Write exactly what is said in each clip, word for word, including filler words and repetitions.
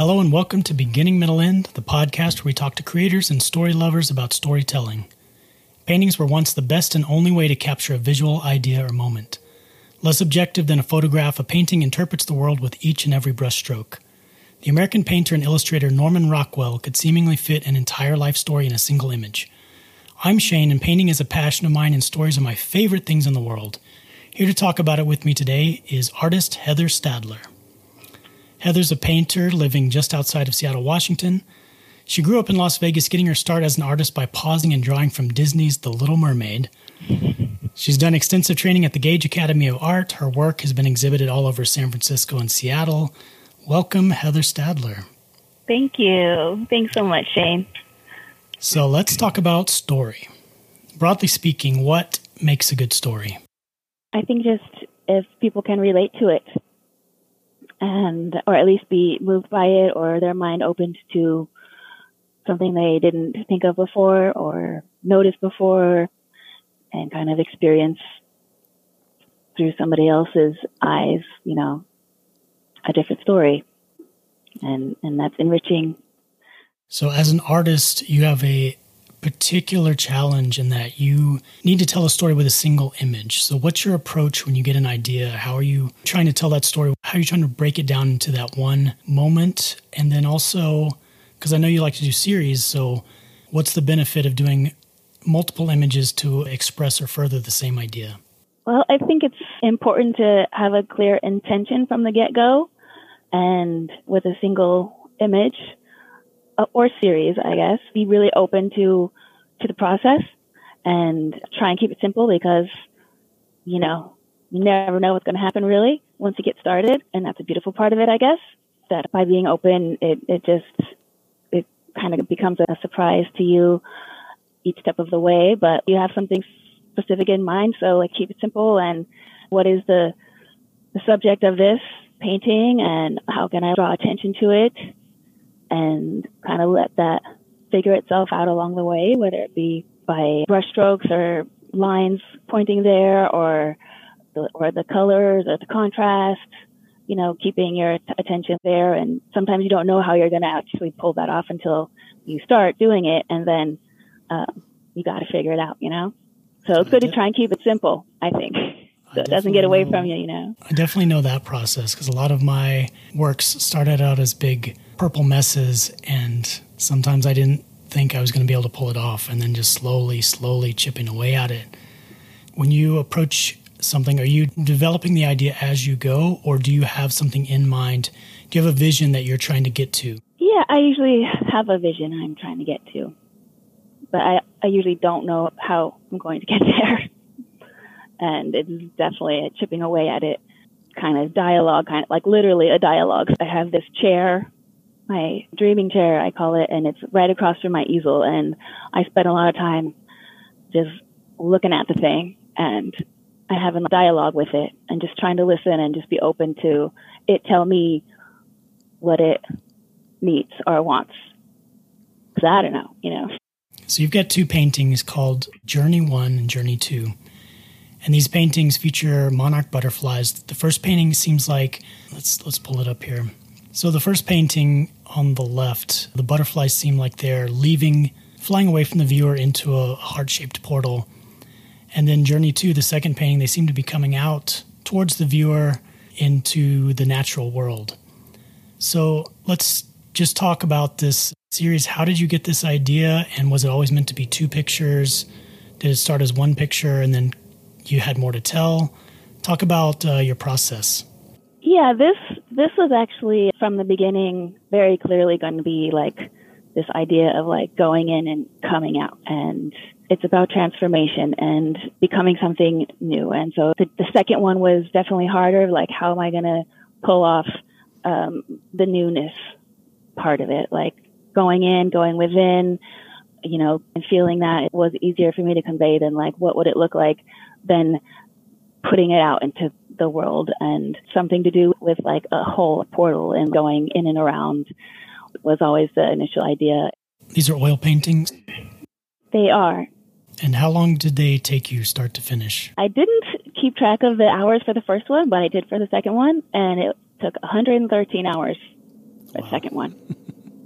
Hello and welcome to Beginning Middle End, the podcast where we talk to creators and story lovers about storytelling. Paintings were once the best and only way to capture a visual idea or moment. Less objective than a photograph, a painting interprets the world with each and every brushstroke. The American painter and illustrator Norman Rockwell could seemingly fit an entire life story in a single image. I'm Shane, and painting is a passion of mine, and stories are my favorite things in the world. Here to talk about it with me today is artist Heather Stadler. Heather's a painter living just outside of Seattle, Washington. She grew up in Las Vegas, getting her start as an artist by pausing and drawing from Disney's The Little Mermaid. She's done extensive training at the Gage Academy of Art. Her work has been exhibited all over San Francisco and Seattle. Welcome, Heather Stadler. Thank you. Thanks so much, Shane. So let's talk about story. Broadly speaking, what makes a good story? I think just if people can relate to it, and or at least be moved by it, or their mind opened to something they didn't think of before or notice before, and kind of experience through somebody else's eyes, you know, a different story. And and that's enriching. So as an artist, you have a particular challenge in that you need to tell a story with a single image. So what's your approach when you get an idea? How are you trying to tell that story? How are you trying to break it down into that one moment? And then also, because I know you like to do series, so what's the benefit of doing multiple images to express or further the same idea? Well, I think it's important to have a clear intention from the get-go, and with a single image or series, I guess, be really open to to the process and try and keep it simple, because, you know, you never know what's going to happen really once you get started. And that's a beautiful part of it, I guess, that by being open, it, it just, it kind of becomes a surprise to you each step of the way, but you have something specific in mind. So like, keep it simple. And what is the, the subject of this painting, and how can I draw attention to it? And kind of let that figure itself out along the way, whether it be by brushstrokes or lines pointing there, or the, or the colors or the contrast, you know, keeping your t- attention there. And sometimes you don't know how you're going to actually pull that off until you start doing it. And then um, you got to figure it out, you know? So it's good to try and keep it simple, I think. So it doesn't get away know, from you, you know? I definitely know that process, because a lot of my works started out as big purple messes, and sometimes I didn't think I was going to be able to pull it off, and then just slowly, slowly chipping away at it. When you approach something, are you developing the idea as you go, or do you have something in mind? Do you have a vision that you're trying to get to? Yeah, I usually have a vision I'm trying to get to, but I, I usually don't know how I'm going to get there. And it's definitely a chipping away at it kind of dialogue, kind of like literally a dialogue. I have this chair, my dreaming chair, I call it, and it's right across from my easel. And I spend a lot of time just looking at the thing and I have a dialogue with it, and just trying to listen and just be open to it. Tell me what it needs or wants, because I don't know, you know. So you've got two paintings called Journey One and Journey Two. And these paintings feature monarch butterflies. The first painting seems like, let's let's pull it up here. So the first painting on the left, the butterflies seem like they're leaving, flying away from the viewer into a heart-shaped portal. And then Journey two, the second painting, they seem to be coming out towards the viewer into the natural world. So let's just talk about this series. How did you get this idea? And was it always meant to be two pictures? Did it start as one picture and then you had more to tell? Talk about uh, your process. Yeah, this this was actually from the beginning very clearly going to be like this idea of like going in and coming out, and it's about transformation and becoming something new. And so the, the second one was definitely harder. Like, how am I going to pull off um, the newness part of it? Like going in, going within, you know, and feeling that it was easier for me to convey than like, what would it look like than putting it out into the world. And something to do with like a whole portal and going in and around was always the initial idea. These are oil paintings? They are. And how long did they take you start to finish? I didn't keep track of the hours for the first one, but I did for the second one, and it took one hundred thirteen hours. the wow. second one.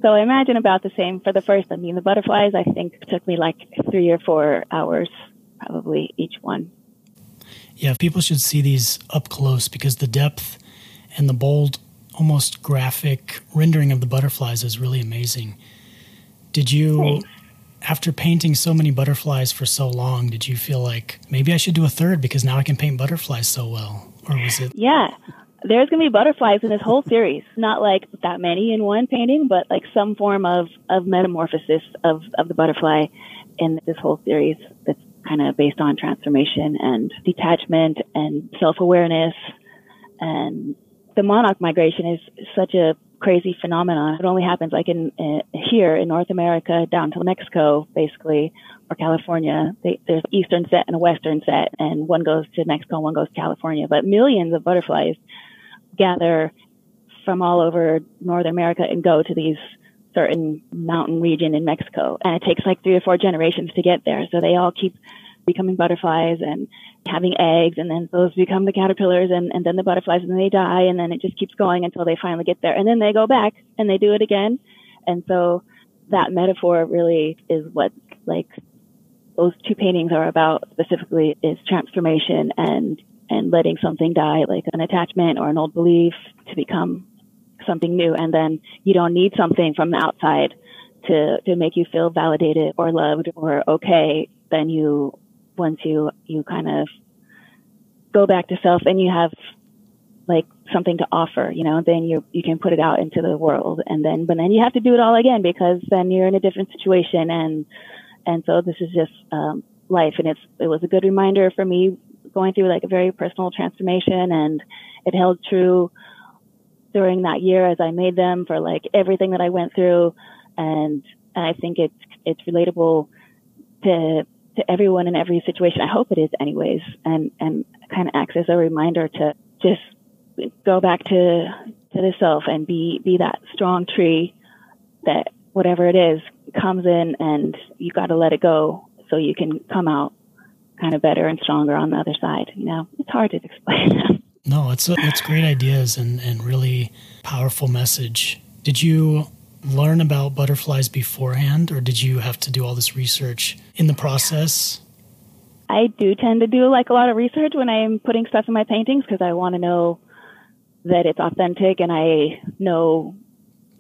So I imagine about the same for the first. I mean, the butterflies, I think, took me like three or four hours, probably, each one. Yeah, people should see these up close because the depth and the bold, almost graphic rendering of the butterflies is really amazing. Did you, Thanks. After painting so many butterflies for so long, did you feel like, maybe I should do a third because now I can paint butterflies so well? Or was it? Yeah. There's going to be butterflies in this whole series. Not like that many in one painting, but like some form of, of metamorphosis of, of the butterfly in this whole series that's kind of based on transformation and detachment and self-awareness. And the monarch migration is such a crazy phenomenon. It only happens like in uh, here in North America down to Mexico, basically, or California. They, there's an eastern set and a western set, and one goes to Mexico and one goes to California. But millions of butterflies gather from all over North America and go to these certain mountain region in Mexico. And it takes like three or four generations to get there. So they all keep becoming butterflies and having eggs, and then those become the caterpillars, and, and then the butterflies, and then they die, and then it just keeps going until they finally get there. And then they go back and they do it again. And so that metaphor really is what like those two paintings are about specifically, is transformation and and letting something die, like an attachment or an old belief, to become something new. And then you don't need something from the outside to, to make you feel validated or loved or okay. Then you, once you, you kind of go back to self and you have like something to offer, you know, then you, you can put it out into the world. And then, but then you have to do it all again, because then you're in a different situation. And, and so this is just um, life. And it's, it was a good reminder for me going through like a very personal transformation, and it held true during that year as I made them, for like everything that I went through. And I think it's, it's relatable to, to everyone in every situation. I hope it is anyways. And, and kind of acts as a reminder to just go back to, to the self and be, be that strong tree that whatever it is comes in, and you got to let it go so you can come out kind of better and stronger on the other side. You know, it's hard to explain. No, it's, a, it's great ideas and, and really powerful message. Did you learn about butterflies beforehand, or did you have to do all this research in the process? I do tend to do like a lot of research when I'm putting stuff in my paintings, because I want to know that it's authentic, and I know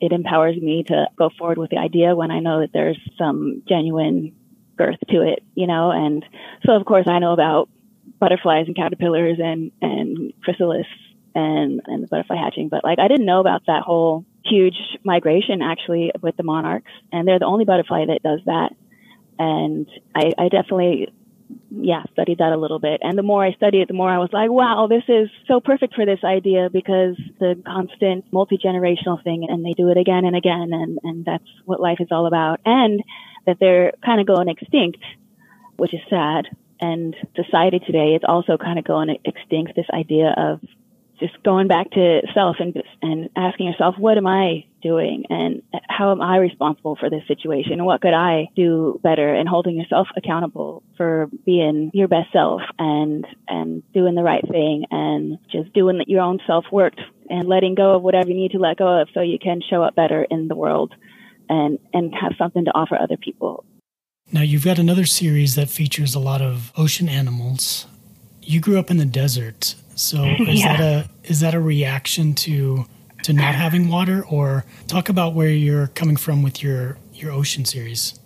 it empowers me to go forward with the idea when I know that there's some genuine girth to it, you know. And so of course I know about butterflies and caterpillars and, and chrysalis and, and the butterfly hatching, but like I didn't know about that whole huge migration actually with the monarchs, and they're the only butterfly that does that. And I, I definitely, yeah, studied that a little bit. And the more I studied it, the more I was like, wow, this is so perfect for this idea, because the constant multi-generational thing, and they do it again and again, and, and that's what life is all about. And that they're kind of going extinct, which is sad. And society today, it's also kind of going extinct, this idea of just going back to self and and asking yourself, what am I doing, and how am I responsible for this situation, and what could I do better, and holding yourself accountable for being your best self and and doing the right thing, and just doing your own self-work and letting go of whatever you need to let go of so you can show up better in the world and and have something to offer other people. Now, you've got another series that features a lot of ocean animals. You grew up in the desert. So is yeah. that a is that a reaction to to not having water? Or talk about where you're coming from with your, your ocean series.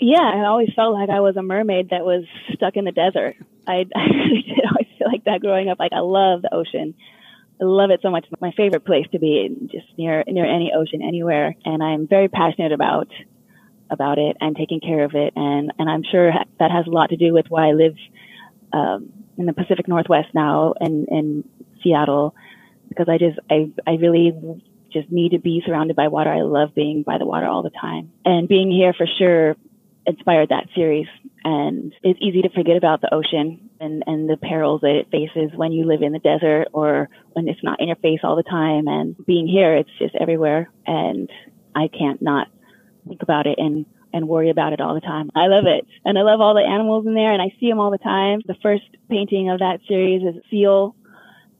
Yeah, I always felt like I was a mermaid that was stuck in the desert. I, I really did always feel like that growing up. Like, I love the ocean. I love it so much. My favorite place to be, just near near any ocean, anywhere. And I'm very passionate about about it and taking care of it. And, and I'm sure that has a lot to do with why I live um, in the Pacific Northwest now, and in Seattle, because I just, I, I really just need to be surrounded by water. I love being by the water all the time. And being here for sure inspired that series. And it's easy to forget about the ocean and, and the perils that it faces when you live in the desert, or when it's not in your face all the time. And being here, it's just everywhere. And I can't not think about it and, and worry about it all the time. I love it. And I love all the animals in there, and I see them all the time. The first painting of that series is a seal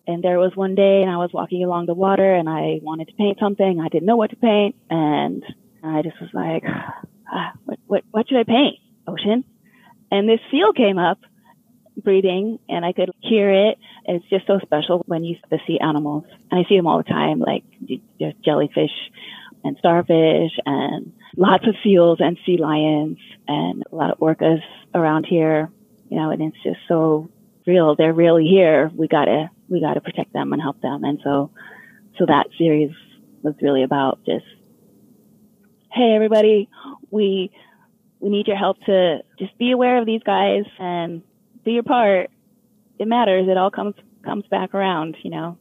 And there was one day, and I was walking along the water, and I wanted to paint something. I didn't know what to paint, and I just was like, ah, what, what, what should I paint? Ocean? And this seal came up, breathing, and I could hear it. It's just so special when you see animals. And I see them all the time, like jellyfish and starfish and lots of seals and sea lions and a lot of orcas around here, you know, and it's just so real. They're really here. We gotta, we gotta protect them and help them. And so, so that series was really about just, hey, everybody, we, we need your help to just be aware of these guys and do your part. It matters. It all comes, comes back around, you know.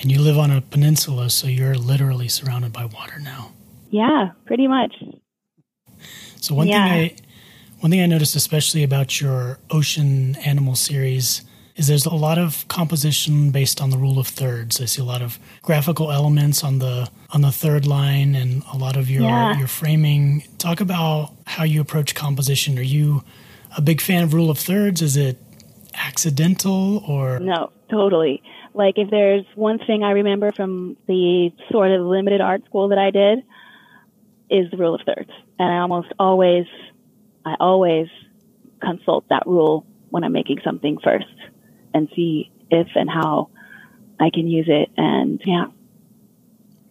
And you live on a peninsula, so you're literally surrounded by water now. Yeah, pretty much. So one yeah. thing I, one thing I noticed especially about your ocean animal series is there's a lot of composition based on the rule of thirds. I see a lot of graphical elements on the on the third line and a lot of your yeah. your framing. Talk about how you approach composition. Are you a big fan of rule of thirds? Is it accidental or no? Totally. Like if there's one thing I remember from the sort of limited art school that I did is the rule of thirds. And I almost always, I always consult that rule when I'm making something first and see if and how I can use it. And yeah,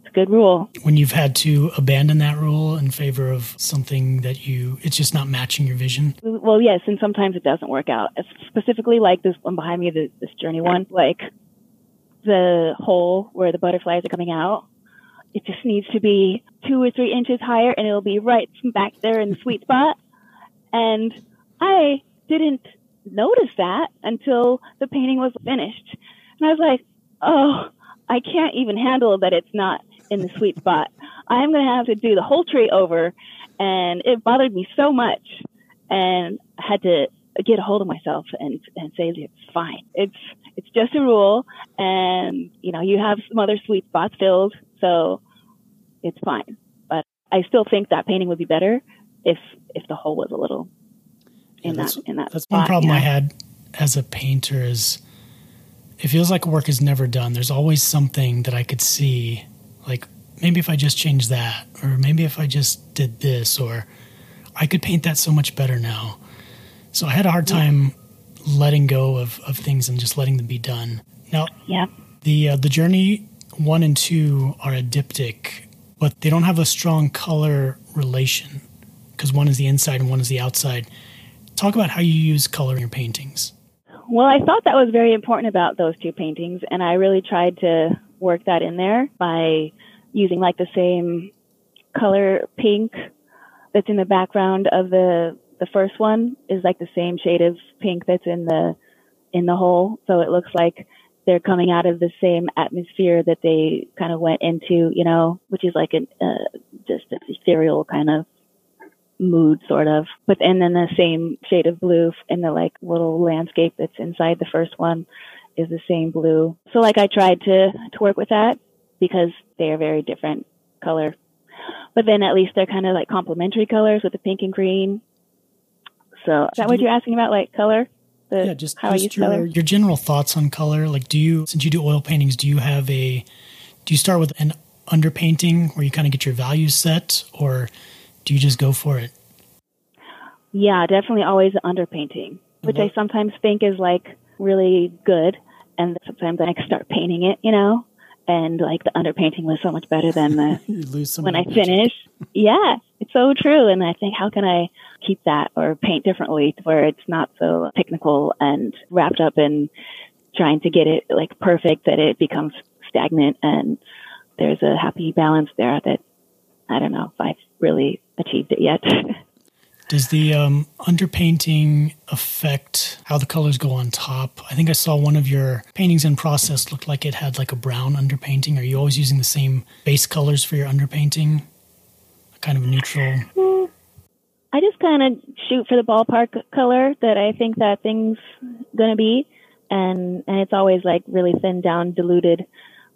it's a good rule. When you've had to abandon that rule in favor of something that you, it's just not matching your vision. Well, yes. And sometimes it doesn't work out. Specifically like this one behind me, the, this journey one, like the hole where the butterflies are coming out. It just needs to be two or three inches higher and it'll be right back there in the sweet spot. And I didn't notice that until the painting was finished. And I was like, oh, I can't even handle that it's not in the sweet spot. I'm going to have to do the whole tree over. And it bothered me so much. And I had to get a hold of myself and, and say, it's fine. It's, it's just a rule. And, you know, you have some other sweet spots filled. So it's fine. But I still think that painting would be better if if the hole was a little in yeah, that in that That's spot, one problem you know? I had as a painter is it feels like work is never done. There's always something that I could see, like maybe if I just changed that, or maybe if I just did this, or I could paint that so much better now. So I had a hard time yeah. letting go of, of things and just letting them be done. Now, yeah. the uh, the journey... One and two are a diptych, but they don't have a strong color relation because one is the inside and one is the outside. Talk about how you use color in your paintings. Well, I thought that was very important about those two paintings, and I really tried to work that in there by using like the same color pink that's in the background of the, the first one is like the same shade of pink that's in the, in the hole. So it looks like they're coming out of the same atmosphere that they kind of went into, you know, which is like an, uh, just a ethereal kind of mood sort of. But and then the same shade of blue in the like little landscape that's inside the first one is the same blue. So like I tried to, to work with that because they are very different color. But then at least they're kind of like complementary colors with the pink and green. So is that what you're asking about, like color? The, yeah, just, how just your, your general thoughts on color. Like, do you, since you do oil paintings, do you have a, do you start with an underpainting where you kind of get your values set, or do you just go for it? Yeah, definitely always underpainting, which what? I sometimes think is like really good. And sometimes I start painting it, you know, and like the underpainting was so much better than the, you lose some when I finish. Yeah, it's so true. And I think, how can I keep that or paint differently where it's not so technical and wrapped up in trying to get it like perfect that it becomes stagnant, and there's a happy balance there that I don't know if I've really achieved it yet. Does the um, underpainting affect how the colors go on top? I think I saw one of your paintings in process looked like it had like a brown underpainting. Are you always using the same base colors for your underpainting? Kind of neutral? Well, I just kind of shoot for the ballpark color that I think that thing's going to be. And, and it's always like really thinned down, diluted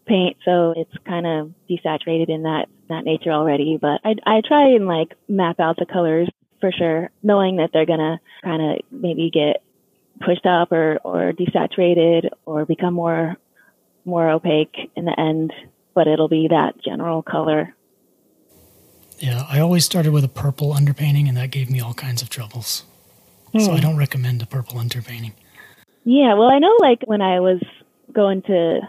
paint. So it's kind of desaturated in that, that nature already. But I, I try and like map out the colors for sure, knowing that they're going to kind of maybe get pushed up or, or desaturated or become more, more opaque in the end, but it'll be that general color. Yeah, I always started with a purple underpainting, and that gave me all kinds of troubles. Mm. So I don't recommend a purple underpainting. Yeah, well, I know, like, when I was going to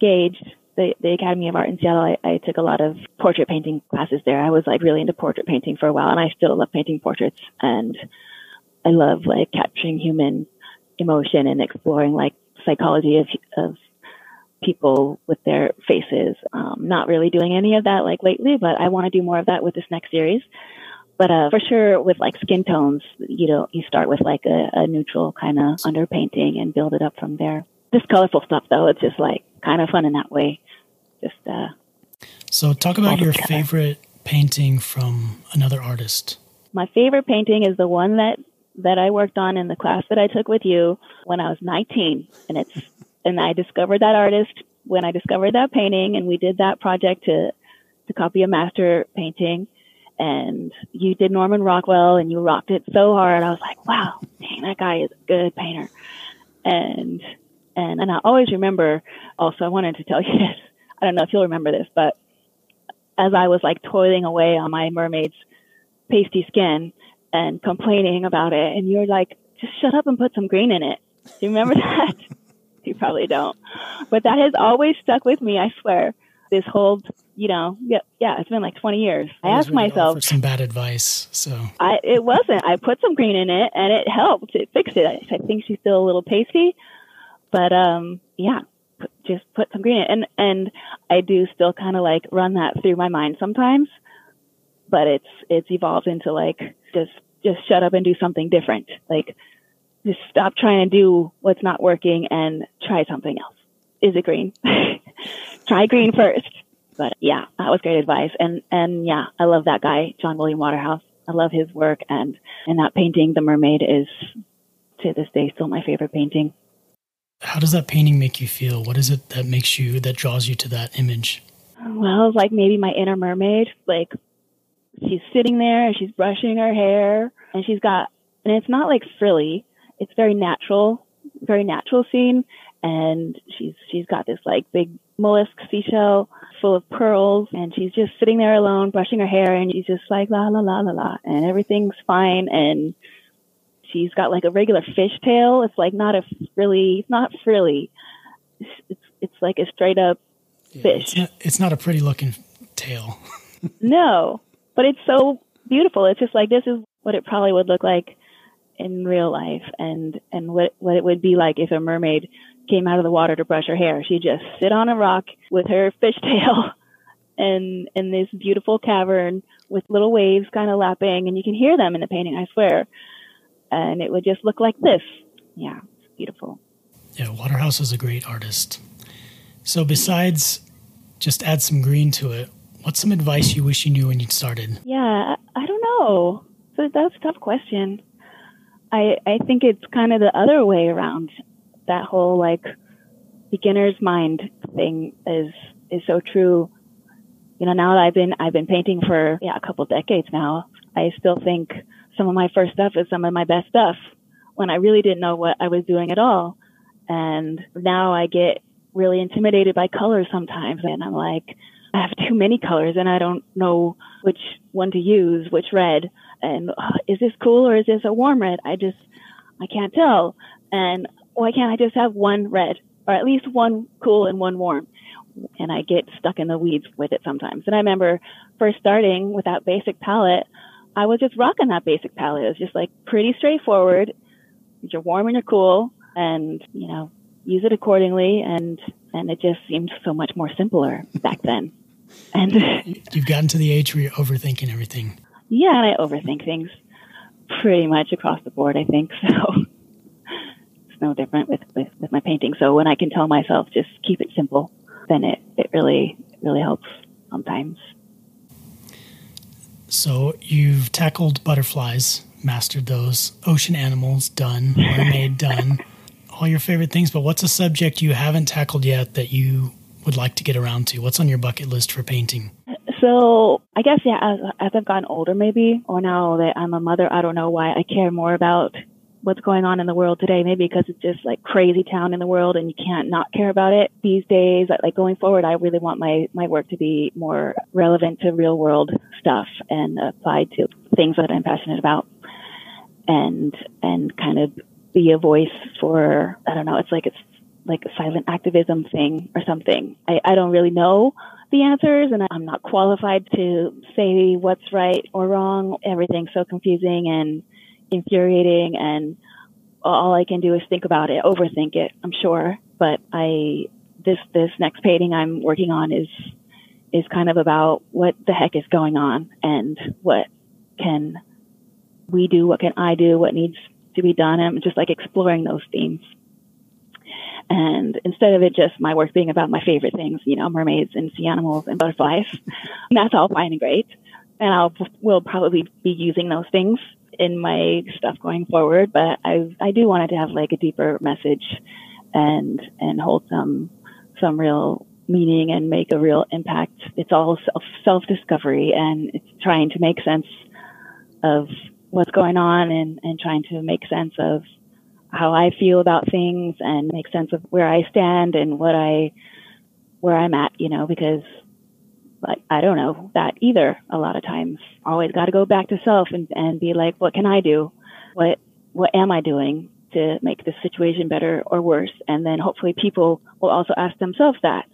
Gage, the, the Academy of Art in Seattle, I, I took a lot of portrait painting classes there. I was, like, really into portrait painting for a while, and I still love painting portraits, and I love, like, capturing human emotion and exploring, like, psychology of of people with their faces. Um, not really doing any of that like lately, but I want to do more of that with this next series. But uh, for sure with like skin tones, you know, you start with like a, a neutral kind of underpainting and build it up from there. This colorful stuff though, it's just like kind of fun in that way. Just uh, So talk about your color. Favorite painting from another artist. My favorite painting is the one that, that I worked on in the class that I took with you when I was nineteen, and it's And I discovered that artist when I discovered that painting, and we did that project to, to copy a master painting. And you did Norman Rockwell, and you rocked it so hard. I was like, wow, dang, that guy is a good painter. And, and, and I always remember, also, I wanted to tell you this. I don't know if you'll remember this, but as I was like toiling away on my mermaid's pasty skin and complaining about it, and you're like, just shut up and put some green in it. Do you remember that? You probably don't, but that has always stuck with me. I swear, this whole, you know, yeah, yeah, it's been like twenty years. I, I asked myself some bad advice, so I it wasn't. I put some green in it, and it helped. It fixed it. I, I think she's still a little pasty, but um, yeah, put, just put some green in it. And and I do still kind of like run that through my mind sometimes, but it's it's evolved into like just just shut up and do something different, like. Just stop trying to do what's not working and try something else. Is it green? Try green first. But yeah, that was great advice. And, and yeah, I love that guy, John William Waterhouse. I love his work. And, and that painting, The Mermaid, is to this day still my favorite painting. How does that painting make you feel? What is it that makes you, that draws you to that image? Well, like maybe my inner mermaid, like she's sitting there and she's brushing her hair and she's got, and it's not like frilly. It's very natural, very natural scene. And she's, she's got this like big mollusk seashell full of pearls, and she's just sitting there alone, brushing her hair. And she's just like, la, la, la, la, la, and everything's fine. And she's got like a regular fish tail. It's like not a frilly, it's not frilly. It's, it's like a straight up yeah, fish. It's not, it's not a pretty looking tail. No, but it's so beautiful. It's just like, this is what it probably would look like in real life, and, and what, what it would be like if a mermaid came out of the water to brush her hair. She'd just sit on a rock with her fishtail and in this beautiful cavern with little waves kind of lapping, and you can hear them in the painting, I swear. And it would just look like this. Yeah, it's beautiful. Yeah, Waterhouse is a great artist. So besides just add some green to it, what's some advice you wish you knew when you started? Yeah, I don't know. So that's a tough question. I, I think it's kind of the other way around. That whole like beginner's mind thing is, is so true. You know, now that I've been, I've been painting for yeah, a couple decades now, I still think some of my first stuff is some of my best stuff when I really didn't know what I was doing at all. And now I get really intimidated by colors sometimes. And I'm like, I have too many colors and I don't know which one to use, which red. And oh, is this cool or is this a warm red? I just, I can't tell. And why can't I just have one red, or at least one cool and one warm? And I get stuck in the weeds with it sometimes. And I remember first starting with that basic palette, I was just rocking that basic palette. It was just like pretty straightforward. You're warm and you're cool, and you know, use it accordingly. And, and it just seemed so much more simpler back then. And you've gotten to the age where you're overthinking everything. Yeah, and I overthink things pretty much across the board, I think. So it's no different with, with, with my painting. So when I can tell myself, just keep it simple, then it, it really, really helps sometimes. So you've tackled butterflies, mastered those, ocean animals, done, mermaid, done, all your favorite things. But what's a subject you haven't tackled yet that you would like to get around to? What's on your bucket list for painting? So I guess, yeah, as, as I've gotten older, maybe, or now that I'm a mother, I don't know why I care more about what's going on in the world today, maybe because it's just like crazy town in the world and you can't not care about it these days. Like going forward, I really want my, my work to be more relevant to real world stuff and applied to things that I'm passionate about and, and kind of be a voice for, I don't know, it's like, it's like a silent activism thing or something. I, I don't really know the answers, and I'm not qualified to say what's right or wrong. Everything's so confusing and infuriating, and all I can do is think about it, overthink it, I'm sure. But I, this, this next painting I'm working on is, is kind of about what the heck is going on and what can we do? What can I do? What needs to be done? I'm just like exploring those themes. And instead of it just my work being about my favorite things, you know, mermaids and sea animals and butterflies, and that's all fine and great. And I'll, will probably be using those things in my stuff going forward. But I, I do want it to have like a deeper message and, and hold some, some real meaning and make a real impact. It's all self, self-discovery, and it's trying to make sense of what's going on and, and trying to make sense of how I feel about things and make sense of where I stand and what I, where I'm at, you know, because like, I don't know that either. A lot of times always got to go back to self and, and be like, what can I do? What, what am I doing to make this situation better or worse? And then hopefully people will also ask themselves that,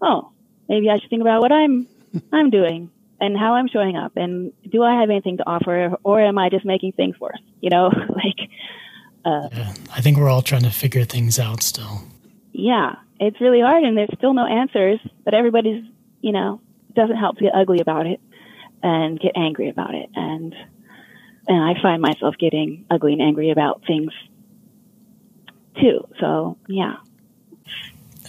oh, maybe I should think about what I'm, I'm doing and how I'm showing up. And do I have anything to offer, or am I just making things worse? You know, like, Uh, yeah, I think we're all trying to figure things out still. Yeah, it's really hard, and there's still no answers, but everybody's, you know, doesn't help to get ugly about it and get angry about it. And and I find myself getting ugly and angry about things too. So, yeah.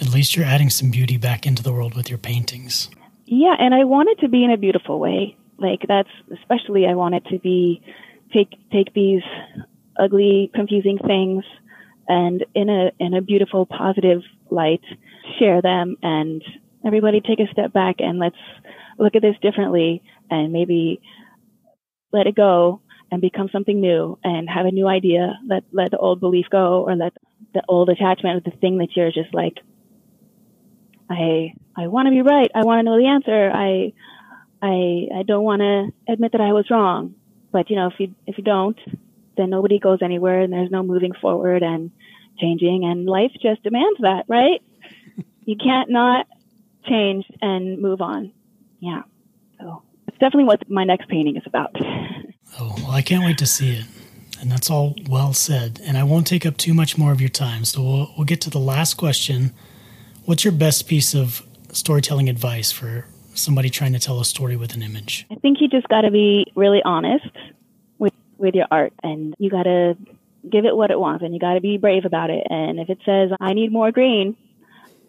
At least you're adding some beauty back into the world with your paintings. Yeah, and I want it to be in a beautiful way. Like, that's especially, I want it to be, take take these ugly, confusing things and in a, in a beautiful, positive light, share them, and everybody take a step back and let's look at this differently and maybe let it go and become something new and have a new idea. Let, let the old belief go, or let the old attachment with the thing that you're just like, I, I want to be right. I want to know the answer. I, I, I don't want to admit that I was wrong. But you know, if you, if you don't, then nobody goes anywhere, and there's no moving forward and changing, and life just demands that, right? You can't not change and move on. Yeah. So it's definitely what my next painting is about. Oh, well, I can't wait to see it. And that's all well said. And I won't take up too much more of your time. So we'll, we'll get to the last question. What's your best piece of storytelling advice for somebody trying to tell a story with an image? I think you just got to be really honest with your art, and you got to give it what it wants, and you got to be brave about it. And if it says, I need more green,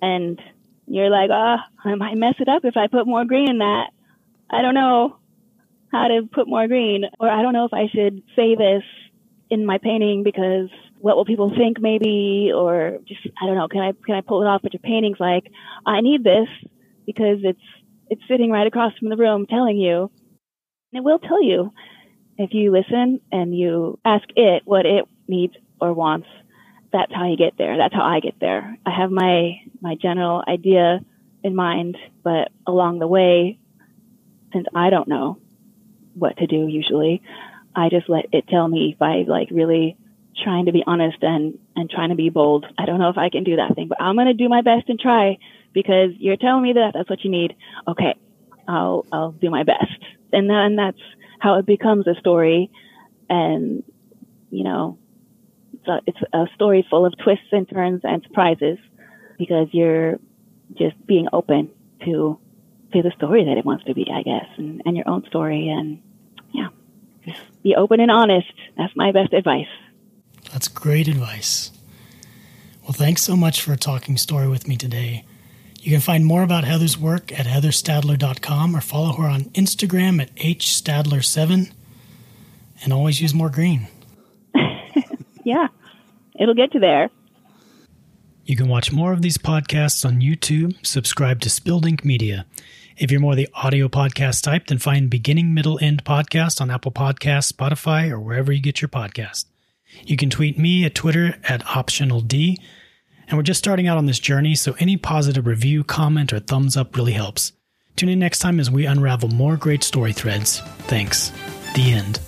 and you're like, oh, I might mess it up if I put more green in that. I don't know how to put more green, or I don't know if I should say this in my painting because what will people think maybe, or just, I don't know, can I, can I pull it off? But your painting's like, I need this because it's, it's sitting right across from the room telling you, and it will tell you. If you listen and you ask it what it needs or wants, that's how you get there. That's how I get there. I have my, my general idea in mind, but along the way, since I don't know what to do usually, I just let it tell me by like really trying to be honest and, and trying to be bold. I don't know if I can do that thing, but I'm going to do my best and try because you're telling me that that's what you need. Okay. I'll, I'll do my best. And then that's how it becomes a story. And, you know, it's a, it's a story full of twists and turns and surprises because you're just being open to, to the story that it wants to be, I guess, and, and your own story. And yeah, just be open and honest. That's my best advice. That's great advice. Well, thanks so much for talking story with me today. You can find more about Heather's work at heather stadler dot com or follow her on Instagram at h stadler seven, and always use more green. Yeah, it'll get you there. You can watch more of these podcasts on YouTube. Subscribe to Spilled Ink Media. If you're more the audio podcast type, then find Beginning Middle End Podcast on Apple Podcasts, Spotify, or wherever you get your podcast. You can tweet me at Twitter at optional D. And we're just starting out on this journey, so any positive review, comment, or thumbs up really helps. Tune in next time as we unravel more great story threads. Thanks. The end.